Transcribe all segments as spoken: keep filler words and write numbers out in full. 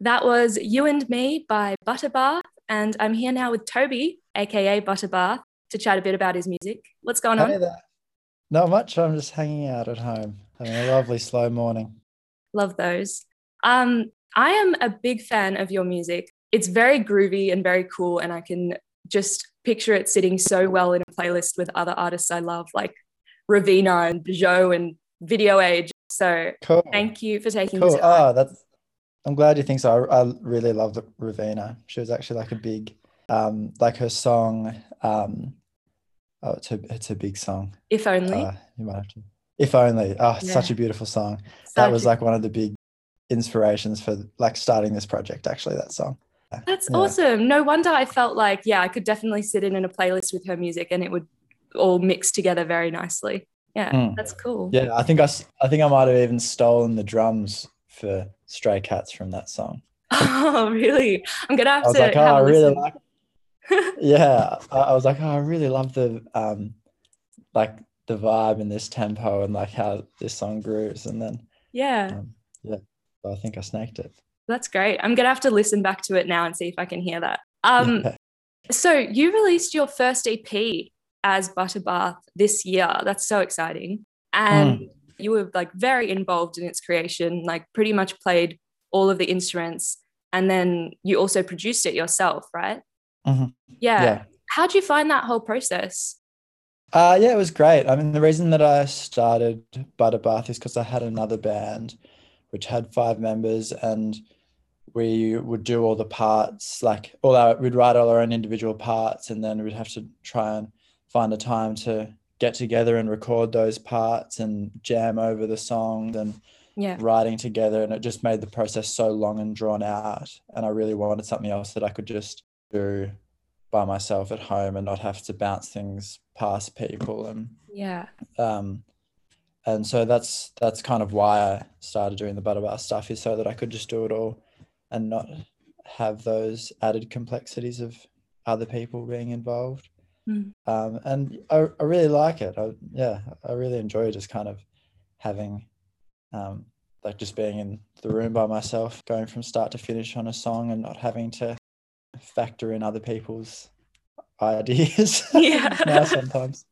That was You and Me by Butter Bath, and I'm here now with Toby, aka Butter Bath, to chat a bit about his music. What's going on? Hey there. Not much. I'm just hanging out at home, having a lovely slow morning. Love those. Um, I am a big fan of your music. It's very groovy and very cool, and I can just picture it sitting so well in a playlist with other artists I love, like Raveena and Peugeot and Video Age. So cool. Thank you for taking cool. this time. Oh, that's, I'm glad you think so. I, I really loved Raveena. She was actually like a big, um, like her song. Um, oh, it's a, it's a big song. If Only. Uh, you might have to. If Only. Oh, yeah. Such a beautiful song. Such that was like one of the big inspirations for like starting this project, actually, that song. That's yeah. awesome. No wonder I felt like, yeah, I could definitely sit in, in a playlist with her music and it would all mix together very nicely. Yeah, mm. that's cool. Yeah, I think I, I think I might have even stolen the drums for Stray Cats from that song. Oh, really? I'm going to have I was to like, oh, have I really like. Yeah, I, I was like, oh, I really love the, um, like the vibe and this tempo and like how this song grooves. And then, yeah. Um, yeah, I think I snaked it. That's great. I'm going to have to listen back to it now and see if I can hear that. Um, yeah. So you released your first E P as Butter Bath this year. That's so exciting. And mm. you were like very involved in its creation, like pretty much played all of the instruments. And then you also produced it yourself, right? Mm-hmm. Yeah. yeah. How'd you find that whole process? Uh, yeah, it was great. I mean, the reason that I started Butter Bath is because I had another band which had five members, and we would do all the parts, like all our, we'd write all our own individual parts, and then we'd have to try and find a time to get together and record those parts and jam over the songs and yeah. writing together. And it just made the process so long and drawn out. And I really wanted something else that I could just do by myself at home and not have to bounce things past people. And yeah. Um, And so that's that's kind of why I started doing the Butter Bath stuff, is so that I could just do it all and not have those added complexities of other people being involved. Mm. Um, and I, I really like it. I, yeah, I really enjoy just kind of having, um, like just being in the room by myself, going from start to finish on a song and not having to factor in other people's ideas. Yeah. Now sometimes.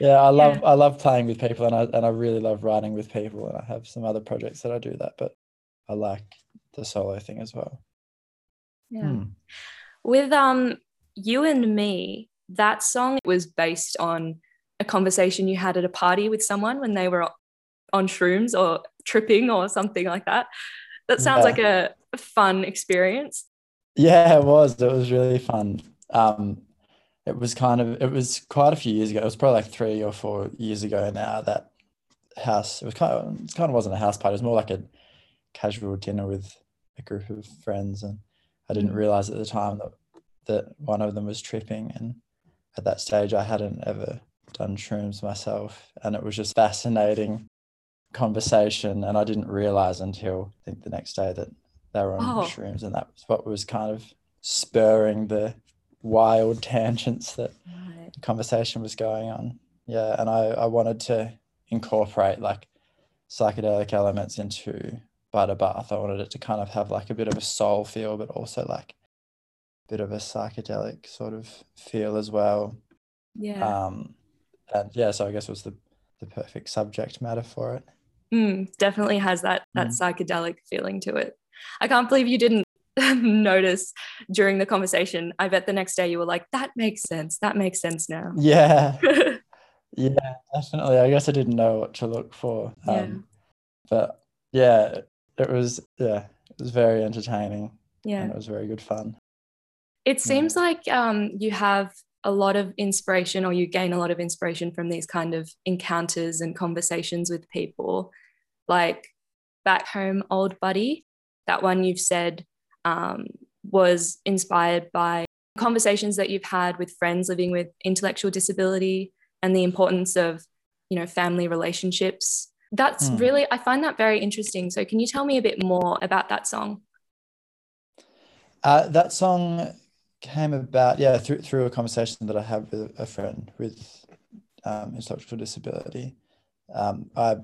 Yeah, I love yeah. I love playing with people, and I and I really love writing with people, and I have some other projects that I do that, but I like the solo thing as well. Yeah. Hmm. With um You and Me, that song was based on a conversation you had at a party with someone when they were on shrooms or tripping or something like that. That sounds yeah. like a fun experience. Yeah, it was. It was really fun. Um It was kind of, it was quite a few years ago. It was probably like three or four years ago now, that house. It was kind of, it kind of wasn't a house party. It was more like a casual dinner with a group of friends. And I didn't realize at the time that, that one of them was tripping. And at that stage, I hadn't ever done shrooms myself. And it was just fascinating conversation. And I didn't realize until I think the next day that they were on oh. shrooms. And that was what was kind of spurring the wild tangents that right. the conversation was going on. Yeah, and I, I wanted to incorporate like psychedelic elements into Butter Bath. I wanted it to kind of have like a bit of a soul feel, but also like a bit of a psychedelic sort of feel as well. Yeah. Um, and yeah, so I guess it was the, the perfect subject matter for it. Mm, definitely has that that mm. psychedelic feeling to it. I can't believe you didn't notice during the conversation. I bet the next day you were like, that makes sense. That makes sense now. Yeah. yeah, definitely. I guess I didn't know what to look for. Um, yeah. But yeah, it was, yeah, it was very entertaining. Yeah. And it was very good fun. It seems yeah. like um, you have a lot of inspiration, or you gain a lot of inspiration from these kind of encounters and conversations with people. Like Back Home, Old Buddy, that one you've said, Um, was inspired by conversations that you've had with friends living with intellectual disability and the importance of, you know, family relationships. That's mm. really, I find that very interesting. So can you tell me a bit more about that song? Uh, that song came about, yeah, through, through a conversation that I had with a friend with um, intellectual disability. Um, I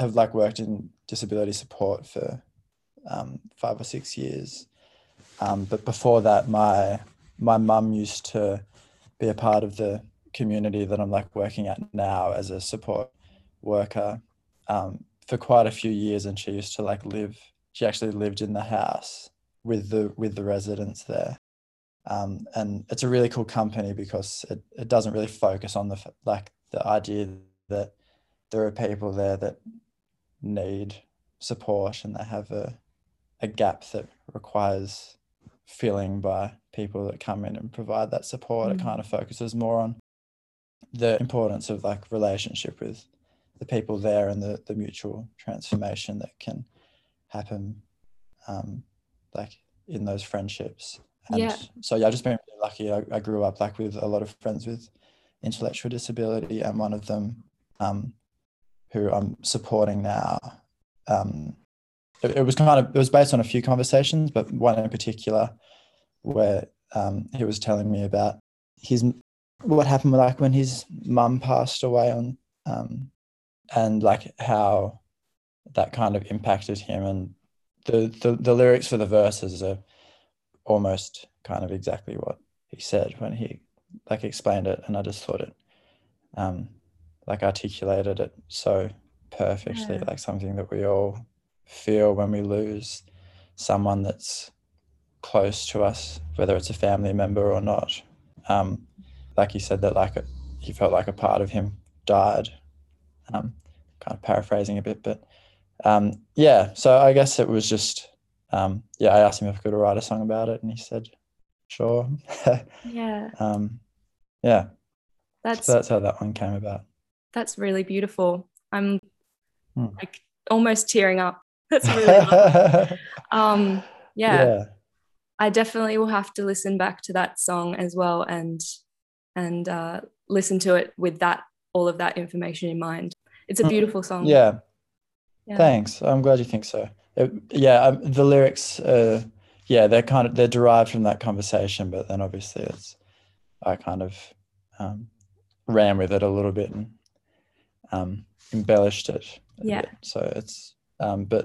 have like worked in disability support for um, five or six years. Um, but before that, my my mum used to be a part of the community that I'm like working at now as a support worker um, for quite a few years. And she used to like live, she actually lived in the house with the with the residents there. Um, and it's a really cool company because it, it doesn't really focus on the like the idea that there are people there that need support and they have a, a gap that requires filling by people that come in and provide that support. Mm-hmm. It kind of focuses more on the importance of like relationship with the people there and the, the mutual transformation that can happen um, like in those friendships. And yeah. So yeah, I've just been really lucky. I, I grew up like with a lot of friends with intellectual disability, and one of them um, who I'm supporting now, um, it, it was kind of, it was based on a few conversations, but one in particular where um, he was telling me about his, what happened like when his mum passed away on, um, and like how that kind of impacted him. And the, the, the lyrics for the verses are almost kind of exactly what he said when he like explained it, and I just thought it um like articulated it so perfectly. Yeah. Like something that we all feel when we lose someone that's close to us, whether it's a family member or not. Um like he said that like a, he felt like a part of him died, um kind of paraphrasing a bit, but um yeah, so I guess it was just Um, yeah, I asked him if I could write a song about it, and he said, "Sure." Yeah. Um, yeah. That's so that's how that one came about. That's really beautiful. I'm hmm. like almost tearing up. That's really. Nice. um, yeah. yeah. I definitely will have to listen back to that song as well, and and uh, listen to it with that all of that information in mind. It's a beautiful song. Yeah. yeah. Thanks. I'm glad you think so. It, yeah, um, the lyrics, uh, yeah, they're kind of they're derived from that conversation, but then obviously it's I kind of um, ran with it a little bit and um, embellished it. Yeah. Bit. So it's, um, but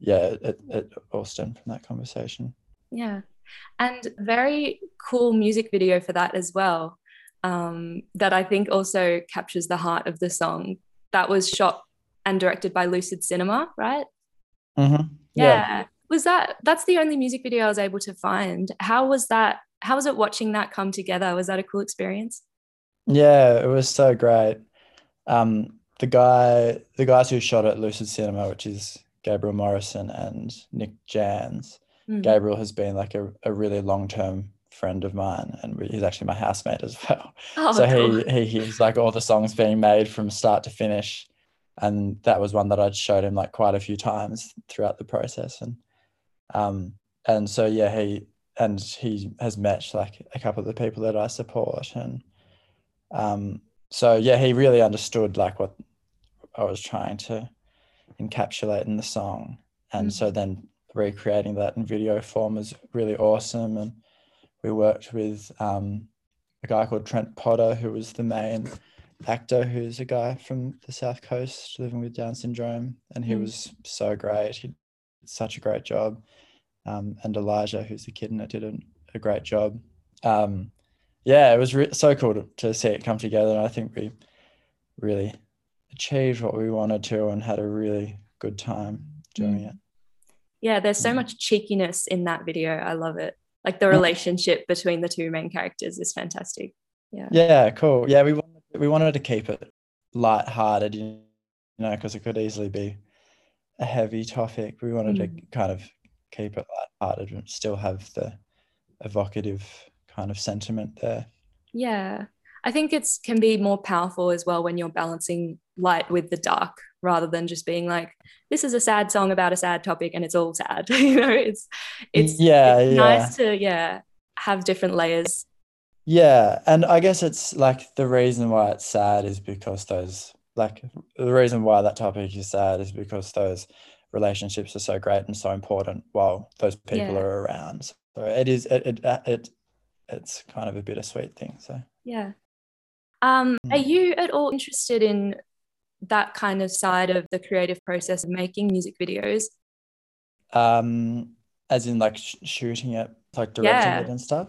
yeah, it, it all stemmed from that conversation. Yeah, and very cool music video for that as well. Um, that I think also captures the heart of the song. That was shot and directed by Lucid Cinema, right? Mm-hmm. Yeah. yeah was that that's the only music video I was able to find. How was that how was it watching that come together? Was that a cool experience? Yeah, it was so great. um the guy the guys who shot at Lucid Cinema, which is Gabriel Morrison and Nick Jans, mm. Gabriel has been like a, a really long-term friend of mine, and he's actually my housemate as well. Oh, so cool. he, he hears like all the songs being made from start to finish. And that was one that I'd showed him like quite a few times throughout the process. And um, and so, yeah, he and he has met like a couple of the people that I support. And um, so, yeah, he really understood like what I was trying to encapsulate in the song. And mm-hmm. so then recreating that in video form is really awesome. And we worked with um, a guy called Trent Potter, who was the main actor, who's a guy from the South Coast living with Down syndrome, and he mm. was so great. He did such a great job. Um, and Elijah, who's the kid in it, did a, a great job. Um, yeah, it was re- so cool to, to see it come together. And I think we really achieved what we wanted to and had a really good time doing mm. it. Yeah, there's so yeah. much cheekiness in that video. I love it. Like the relationship between the two main characters is fantastic. Yeah. Yeah, cool. Yeah, we We wanted to keep it lighthearted, you know, because it could easily be a heavy topic. We wanted mm. to kind of keep it lighthearted and still have the evocative kind of sentiment there. Yeah. I think it's can be more powerful as well when you're balancing light with the dark, rather than just being like, this is a sad song about a sad topic and it's all sad. You know, it's it's, yeah, it's yeah. nice to, yeah, have different layers. Yeah, and I guess it's like the reason why it's sad is because those like the reason why that topic is sad is because those relationships are so great and so important while those people yeah. are around. So it is it, it it it's kind of a bittersweet thing. So yeah, um, are you at all interested in that kind of side of the creative process of making music videos? um, as in like sh- shooting it, like directing yeah. it and stuff.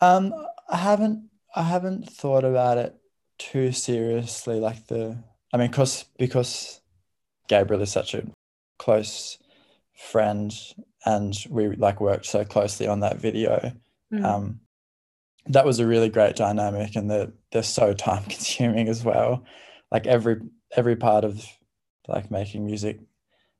Um, I haven't, I haven't thought about it too seriously. Like the, I mean, cause because Gabriel is such a close friend, and we like worked so closely on that video. Mm. Um, that was a really great dynamic, and they're, they're so time consuming as well. Like every every part of like making music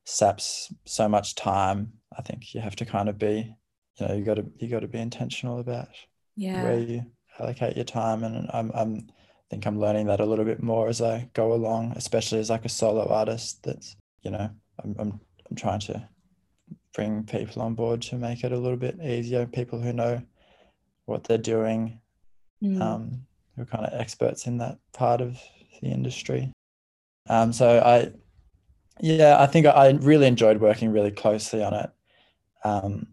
saps so much time. I think you have to kind of be, you know, you got to you got to be intentional about yeah. where you allocate your time. And I'm I'm I think I'm learning that a little bit more as I go along, especially as like a solo artist. That's, you know, I'm I'm, I'm trying to bring people on board to make it a little bit easier. People who know what they're doing, mm. um, who are kind of experts in that part of the industry. Um, so I, yeah, I think I really enjoyed working really closely on it. Um,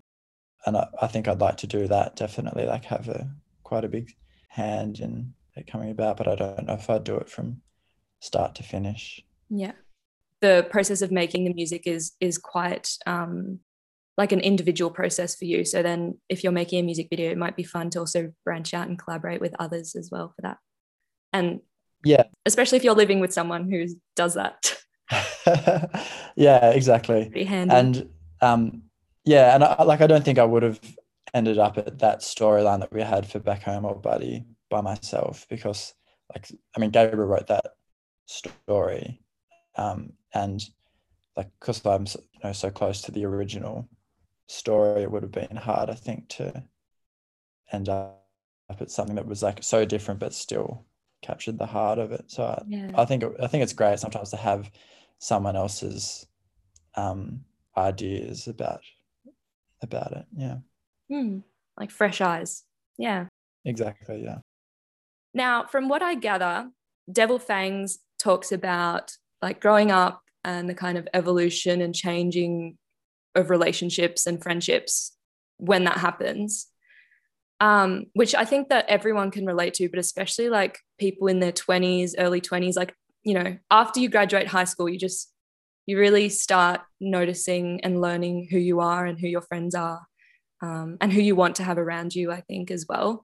and I, I think I'd like to do that, definitely, like have a quite a big hand in it coming about, but I don't know if I'd do it from start to finish. Yeah. The process of making the music is is quite um, like an individual process for you. So then if you're making a music video, it might be fun to also branch out and collaborate with others as well for that. And yeah, especially if you're living with someone who does that. Yeah, exactly. Pretty handy. And um, yeah, and I, like I don't think I would have ended up at that storyline that we had for Back Home, Old Buddy, by myself, because like I mean, Gabriel wrote that story, um, and like because I'm you know so close to the original story, it would have been hard, I think, to end up at something that was like so different but still captured the heart of it. So I, yeah. I think it, I think it's great sometimes to have someone else's um, ideas about about it. Yeah, mm, like fresh eyes. Yeah, exactly. Yeah. Now, from what I gather, Devil Fangs talks about like growing up and the kind of evolution and changing of relationships and friendships when that happens. Um, which I think that everyone can relate to, but especially like people in their twenties, early twenties, like, you know, after you graduate high school, you just, you really start noticing and learning who you are and who your friends are, um, and who you want to have around you, I think, as well.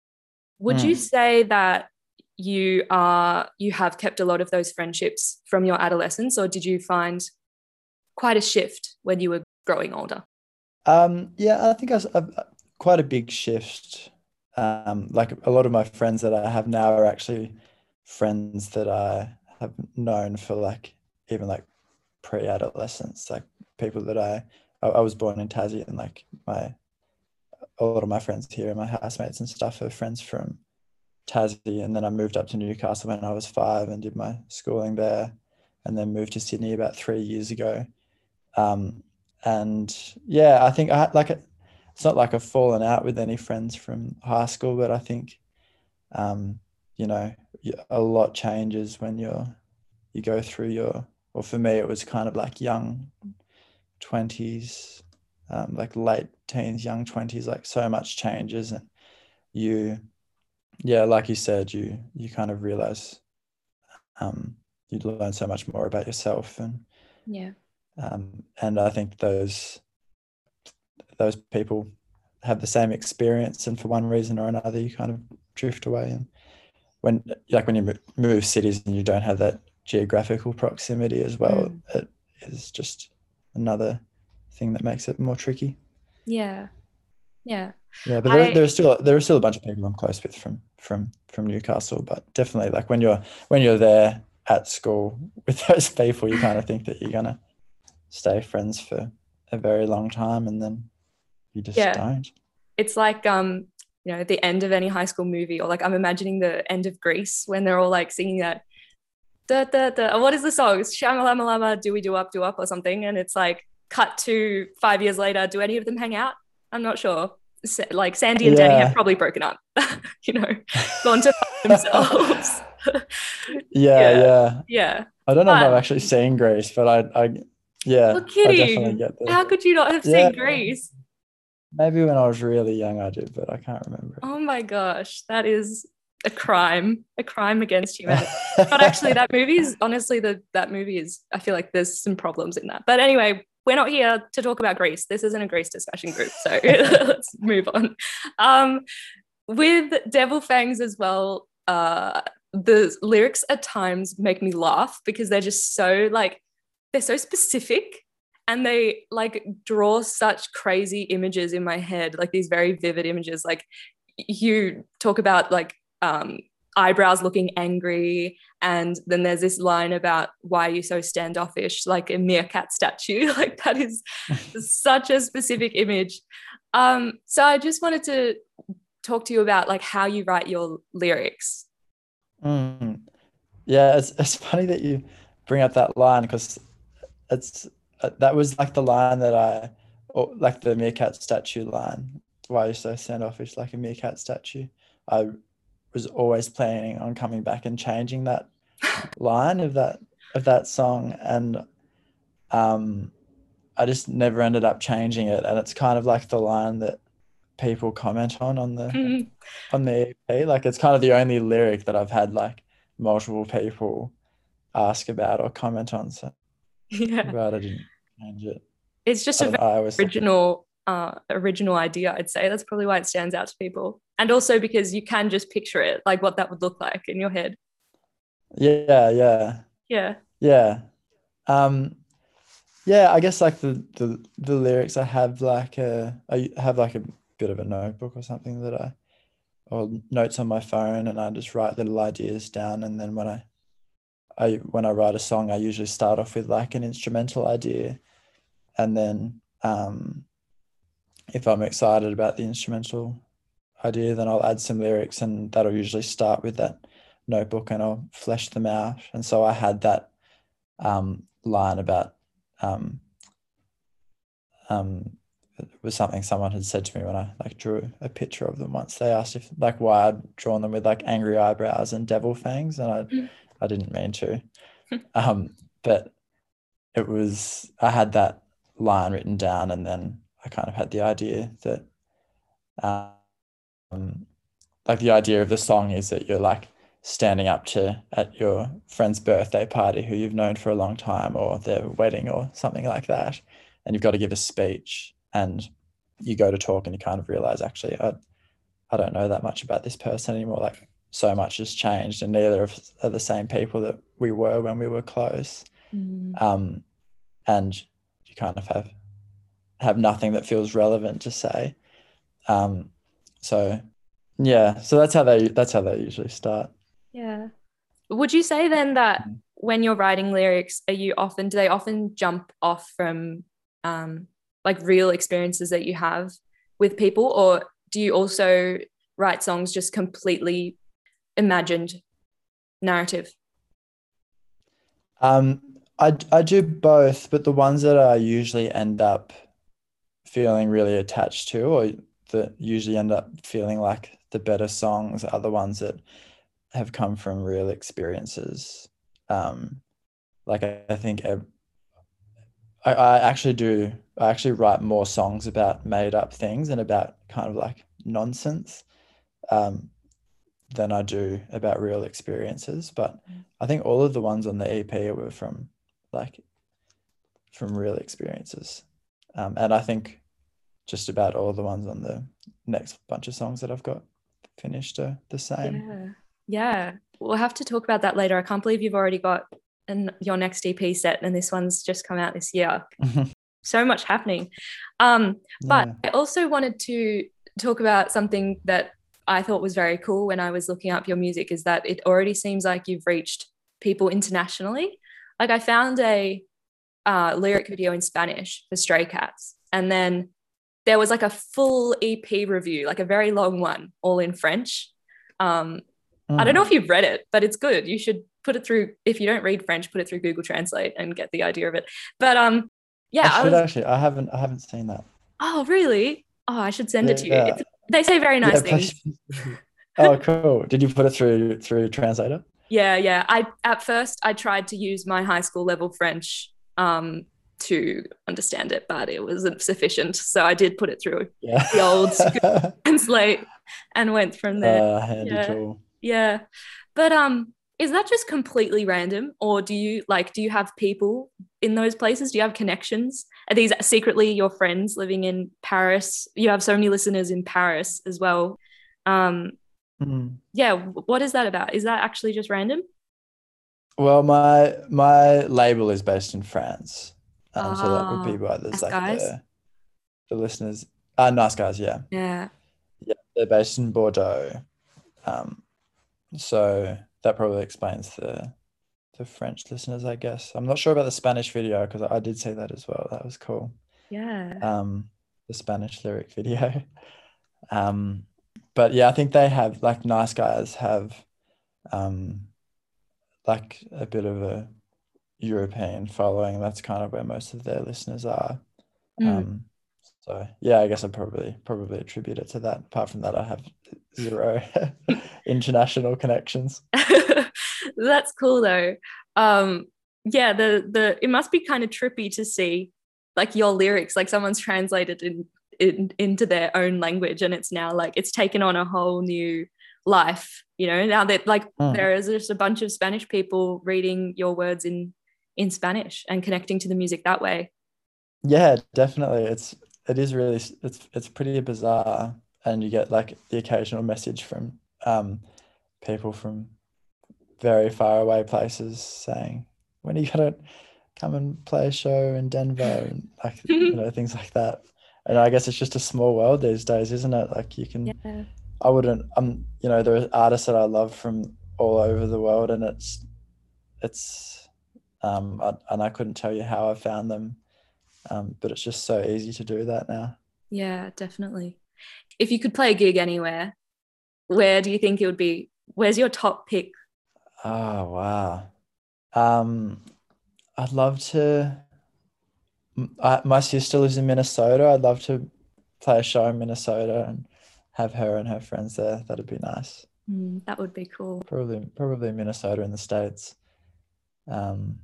Would mm. you say that you are, you have kept a lot of those friendships from your adolescence, or did you find quite a shift when you were growing older? Um, yeah, I think I was I've, quite a big shift. Um, like a lot of my friends that I have now are actually friends that I have known for like even like pre-adolescence, like people that I I was born in Tassie, and like my a lot of my friends here and my housemates and stuff are friends from Tassie, and then I moved up to Newcastle when I was five and did my schooling there, and then moved to Sydney about three years ago. Um, and yeah, I think I like it's not like I've fallen out with any friends from high school, but I think, um, you know, a lot changes when you're, you go through your, or for me, it was kind of like young twenties, um, like late teens, young twenties, like so much changes. And you, yeah, like you said, you, you kind of realize, um, you learn so much more about yourself. And, yeah. Um, and I think those, those people have the same experience, and for one reason or another, you kind of drift away. And when, like when you move, move cities and you don't have that geographical proximity as well, mm. it is just another thing that makes it more tricky. Yeah. Yeah. Yeah. But there, I, there are still, there are still a bunch of people I'm close with from, from, from Newcastle, but definitely like when you're, when you're there at school with those people, you kind of think that you're going to stay friends for a very long time, and then you just yeah. don't. It's like, um, you know, the end of any high school movie, or like I'm imagining the end of Grease when they're all like singing that, da, da, da. What is the song? It's Shangalamalama, do we do up, do up or something. And it's like cut to five years later. Do any of them hang out? I'm not sure. Like Sandy and yeah. Danny have probably broken up, you know, gone to themselves. yeah, yeah, yeah. Yeah. I don't know but, if I've actually seen Grease, but I, I yeah. You're kidding. How could you not have yeah. seen Grease? Maybe when I was really young I did, but I can't remember. Oh my gosh, that is a crime, a crime against humanity. But actually that movie is, honestly, the, that movie is, I feel like there's some problems in that. But anyway, we're not here to talk about Grease. This isn't a Grease discussion group, so let's move on. Um, with Devil Fangs as well, uh, the lyrics at times make me laugh because they're just so, like, they're so specific and they, like, draw such crazy images in my head, like these very vivid images. Like, you talk about, like, um, eyebrows looking angry, and then there's this line about why you're so standoffish like a meerkat statue. Like, that is such a specific image. Um, so I just wanted to talk to you about, like, how you write your lyrics. Mm. Yeah, it's, it's funny that you bring up that line, because it's that was like the line that I, or like the meerkat statue line, why you're so standoffish like a meerkat statue. I was always planning on coming back and changing that line of that of that song, and um, I just never ended up changing it. And it's kind of like the line that people comment on on the mm. on the E P. Like, it's kind of the only lyric that I've had like multiple people ask about or comment on. So yeah, I'm glad I didn't change it. It's just a very original uh, original idea, I'd say. That's probably why it stands out to people. And also because you can just picture it, like what that would look like in your head. Yeah, yeah. Yeah. Yeah. Um, yeah, I guess like the, the, the lyrics, I have like a, I have like a bit of a notebook or something that I, or notes on my phone, and I just write little ideas down. And then when I, I, when I write a song, I usually start off with like an instrumental idea. And then um, if I'm excited about the instrumental idea, then I'll add some lyrics, and that'll usually start with that notebook, and I'll flesh them out. And so I had that um line about um um it was something someone had said to me when I like drew a picture of them once. They asked if like why I'd drawn them with like angry eyebrows and devil fangs, and I mm. I didn't mean to. Um but it was, I had that line written down, and then I kind of had the idea that um Um, like the idea of the song is that you're like standing up to at your friend's birthday party who you've known for a long time, or their wedding or something like that, and you've got to give a speech, and you go to talk and you kind of realize, actually I, I don't know that much about this person anymore. Like, so much has changed, and neither of us are the same people that we were when we were close. Mm. Um, and you kind of have have nothing that feels relevant to say. Um, So, yeah, so that's how they that's how they usually start. Yeah. Would you say then that when you're writing lyrics, are you often, do they often jump off from um, like real experiences that you have with people, or do you also write songs just completely imagined narrative? Um, I, I do both, but the ones that I usually end up feeling really attached to, or that usually end up feeling like the better songs, are the ones that have come from real experiences. Um, like I, I think I, I actually do, I actually write more songs about made up things and about kind of like nonsense um, than I do about real experiences. But I think all of the ones on the E P were from like, from real experiences. Um, and I think just about all the ones on the next bunch of songs that I've got finished are the same. Yeah. Yeah. We'll have to talk about that later. I can't believe you've already got an, your next E P set, and this one's just come out this year. So much happening. Um, but yeah. I also wanted to talk about something that I thought was very cool when I was looking up your music, is that it already seems like you've reached people internationally. Like, I found a uh, lyric video in Spanish for Stray Cats, and then there was like a full E P review, like a very long one, all in French. Um, mm. I don't know if you've read it, but it's good. You should put it through, if you don't read French, put it through Google Translate and get the idea of it. But um, yeah. I should I was, actually, I haven't I haven't seen that. Oh, really? Oh, I should send yeah, it to you. Yeah. It's, they say very nice yeah, things. Oh, cool. Did you put it through through translator? Yeah, yeah. I At first, I tried to use my high school level French um to understand it, but it wasn't sufficient, so I did put it through yeah. the old translate and went from there. Uh, yeah. yeah but um is that just completely random, or do you like do you have people in those places, do you have connections Are these secretly your friends living in Paris? You have so many listeners in Paris as well. Um, mm. Yeah, what is that about? Is that actually just random? Well, my my label is based in France. Um, oh, so that would be why there's nice like guys. The, the listeners. Uh, nice guys, yeah. Yeah. Yeah, they're based in Bordeaux. Um, so that probably explains the the French listeners, I guess. I'm not sure about the Spanish video because I did see that as well. That was cool. Yeah. Um, the Spanish lyric video. Um, but yeah, I think they have like nice guys have um, like a bit of a European following. That's kind of where most of their listeners are. Mm. Um, so yeah, I guess I probably probably attribute it to that. Apart from that, I have zero international connections. That's cool though. Um, yeah, the the it must be kind of trippy to see like your lyrics, like someone's translated in, in into their own language, and it's now like it's taken on a whole new life. You know, now that like mm. there is just a bunch of Spanish people reading your words in in Spanish and connecting to the music that way. Yeah, definitely. It's it is really it's it's pretty bizarre, and you get like the occasional message from um, people from very far away places saying, "When are you gonna come and play a show in Denver?" and like you know things like that. And I guess it's just a small world these days, isn't it? Like you can. Yeah. I wouldn't. Um, you know, there are artists that I love from all over the world, and it's it's um, I, and I couldn't tell you how I found them, um, but it's just so easy to do that now. Yeah, definitely. If you could play a gig anywhere, where do you think it would be? Where's your top pick? Oh, wow. Um, I'd love to, I, my sister lives in Minnesota. I'd love to play a show in Minnesota and have her and her friends there. That'd be nice. Mm, that would be cool. Probably, probably Minnesota in the States. Um,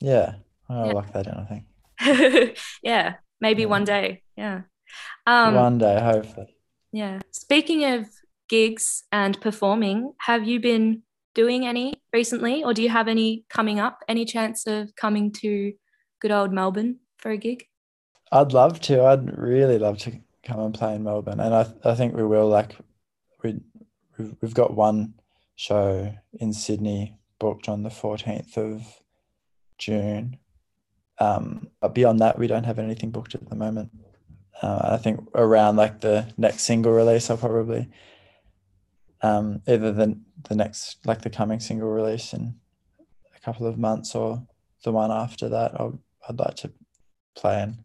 yeah, I'll yeah. lock that in, I think. yeah, maybe yeah. one day. Yeah. Um, one day, hopefully. Yeah. Speaking of gigs and performing, have you been doing any recently, or do you have any coming up? Any chance of coming to good old Melbourne for a gig? I'd love to. I'd really love to come and play in Melbourne, and I I think we will. Like we we've got one show in Sydney booked on the fourteenth of June. Um, but beyond that, we don't have anything booked at the moment. Uh, I think around like the next single release, I'll probably. Um, either the, the next, like the coming single release in a couple of months or the one after that, I'll, I'd like to play in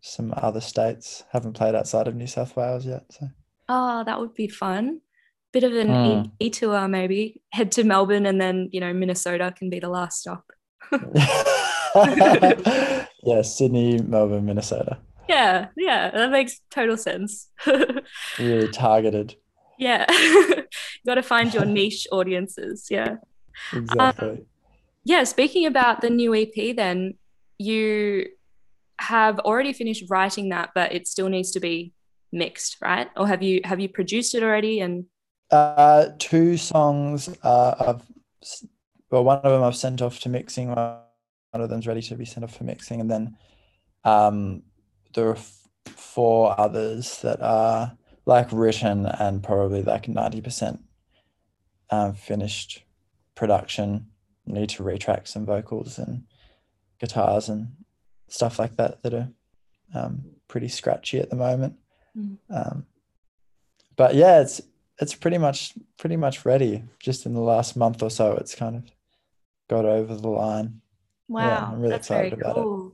some other states. Haven't played outside of New South Wales yet. So. Oh, that would be fun. Bit of an mm. e-, e tour maybe. Head to Melbourne and then, you know, Minnesota can be the last stop. yeah, Sydney, Melbourne, Minnesota. Yeah, yeah, that makes total sense. Really targeted. Yeah, you got to find your niche audiences. Yeah, exactly. Um, yeah, speaking about the new E P, then you have already finished writing that, but it still needs to be mixed, right? Or have you have you produced it already? And uh, two songs, uh, I've well, one of them I've sent off to mixing. One of them's ready to be sent off for mixing, and then um, there are f- four others that are. Like written and probably like ninety percent um, finished production. Need to retrack some vocals and guitars and stuff like that that are um, pretty scratchy at the moment. Mm. Um, but yeah, it's it's pretty much pretty much ready. Just in the last month or so, it's kind of got over the line. Wow, yeah, I'm really that's excited very about cool. it.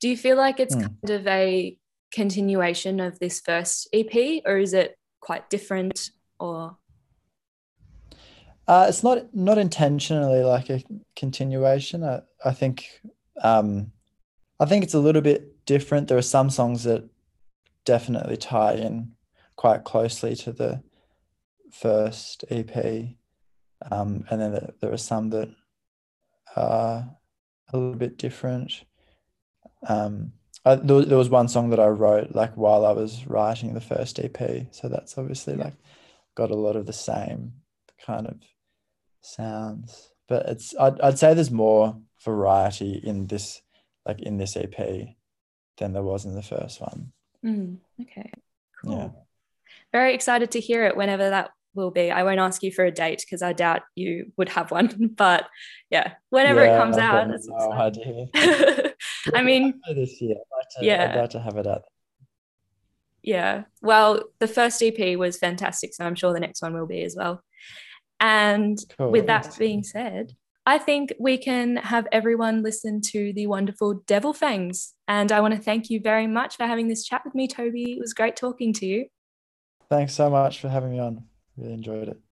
Do you feel like it's mm. kind of a continuation of this first E P, or is it quite different? Or uh, it's not not intentionally like a continuation. I, I think um, I think it's a little bit different. There are some songs that definitely tie in quite closely to the first E P, um, and then there, there are some that are a little bit different. Um, Uh, there, there was one song that I wrote like while I was writing the first E P, so that's obviously yeah. like got a lot of the same kind of sounds, but it's I'd, I'd say there's more variety in this like in this E P than there was in the first one. Mm, okay, cool. Yeah. Very excited to hear it whenever that will be. I won't ask you for a date because I doubt you would have one, but yeah, whenever yeah, it comes I've out. It's no idea. I mean, this year. I'd like to, yeah. I'd like to have it out. Yeah, well, the first E P was fantastic, so I'm sure the next one will be as well. And cool. With that being said, I think we can have everyone listen to the wonderful Devil Fangs. And I want to thank you very much for having this chat with me, Toby. It was great talking to you. Thanks so much for having me on. Really enjoyed it.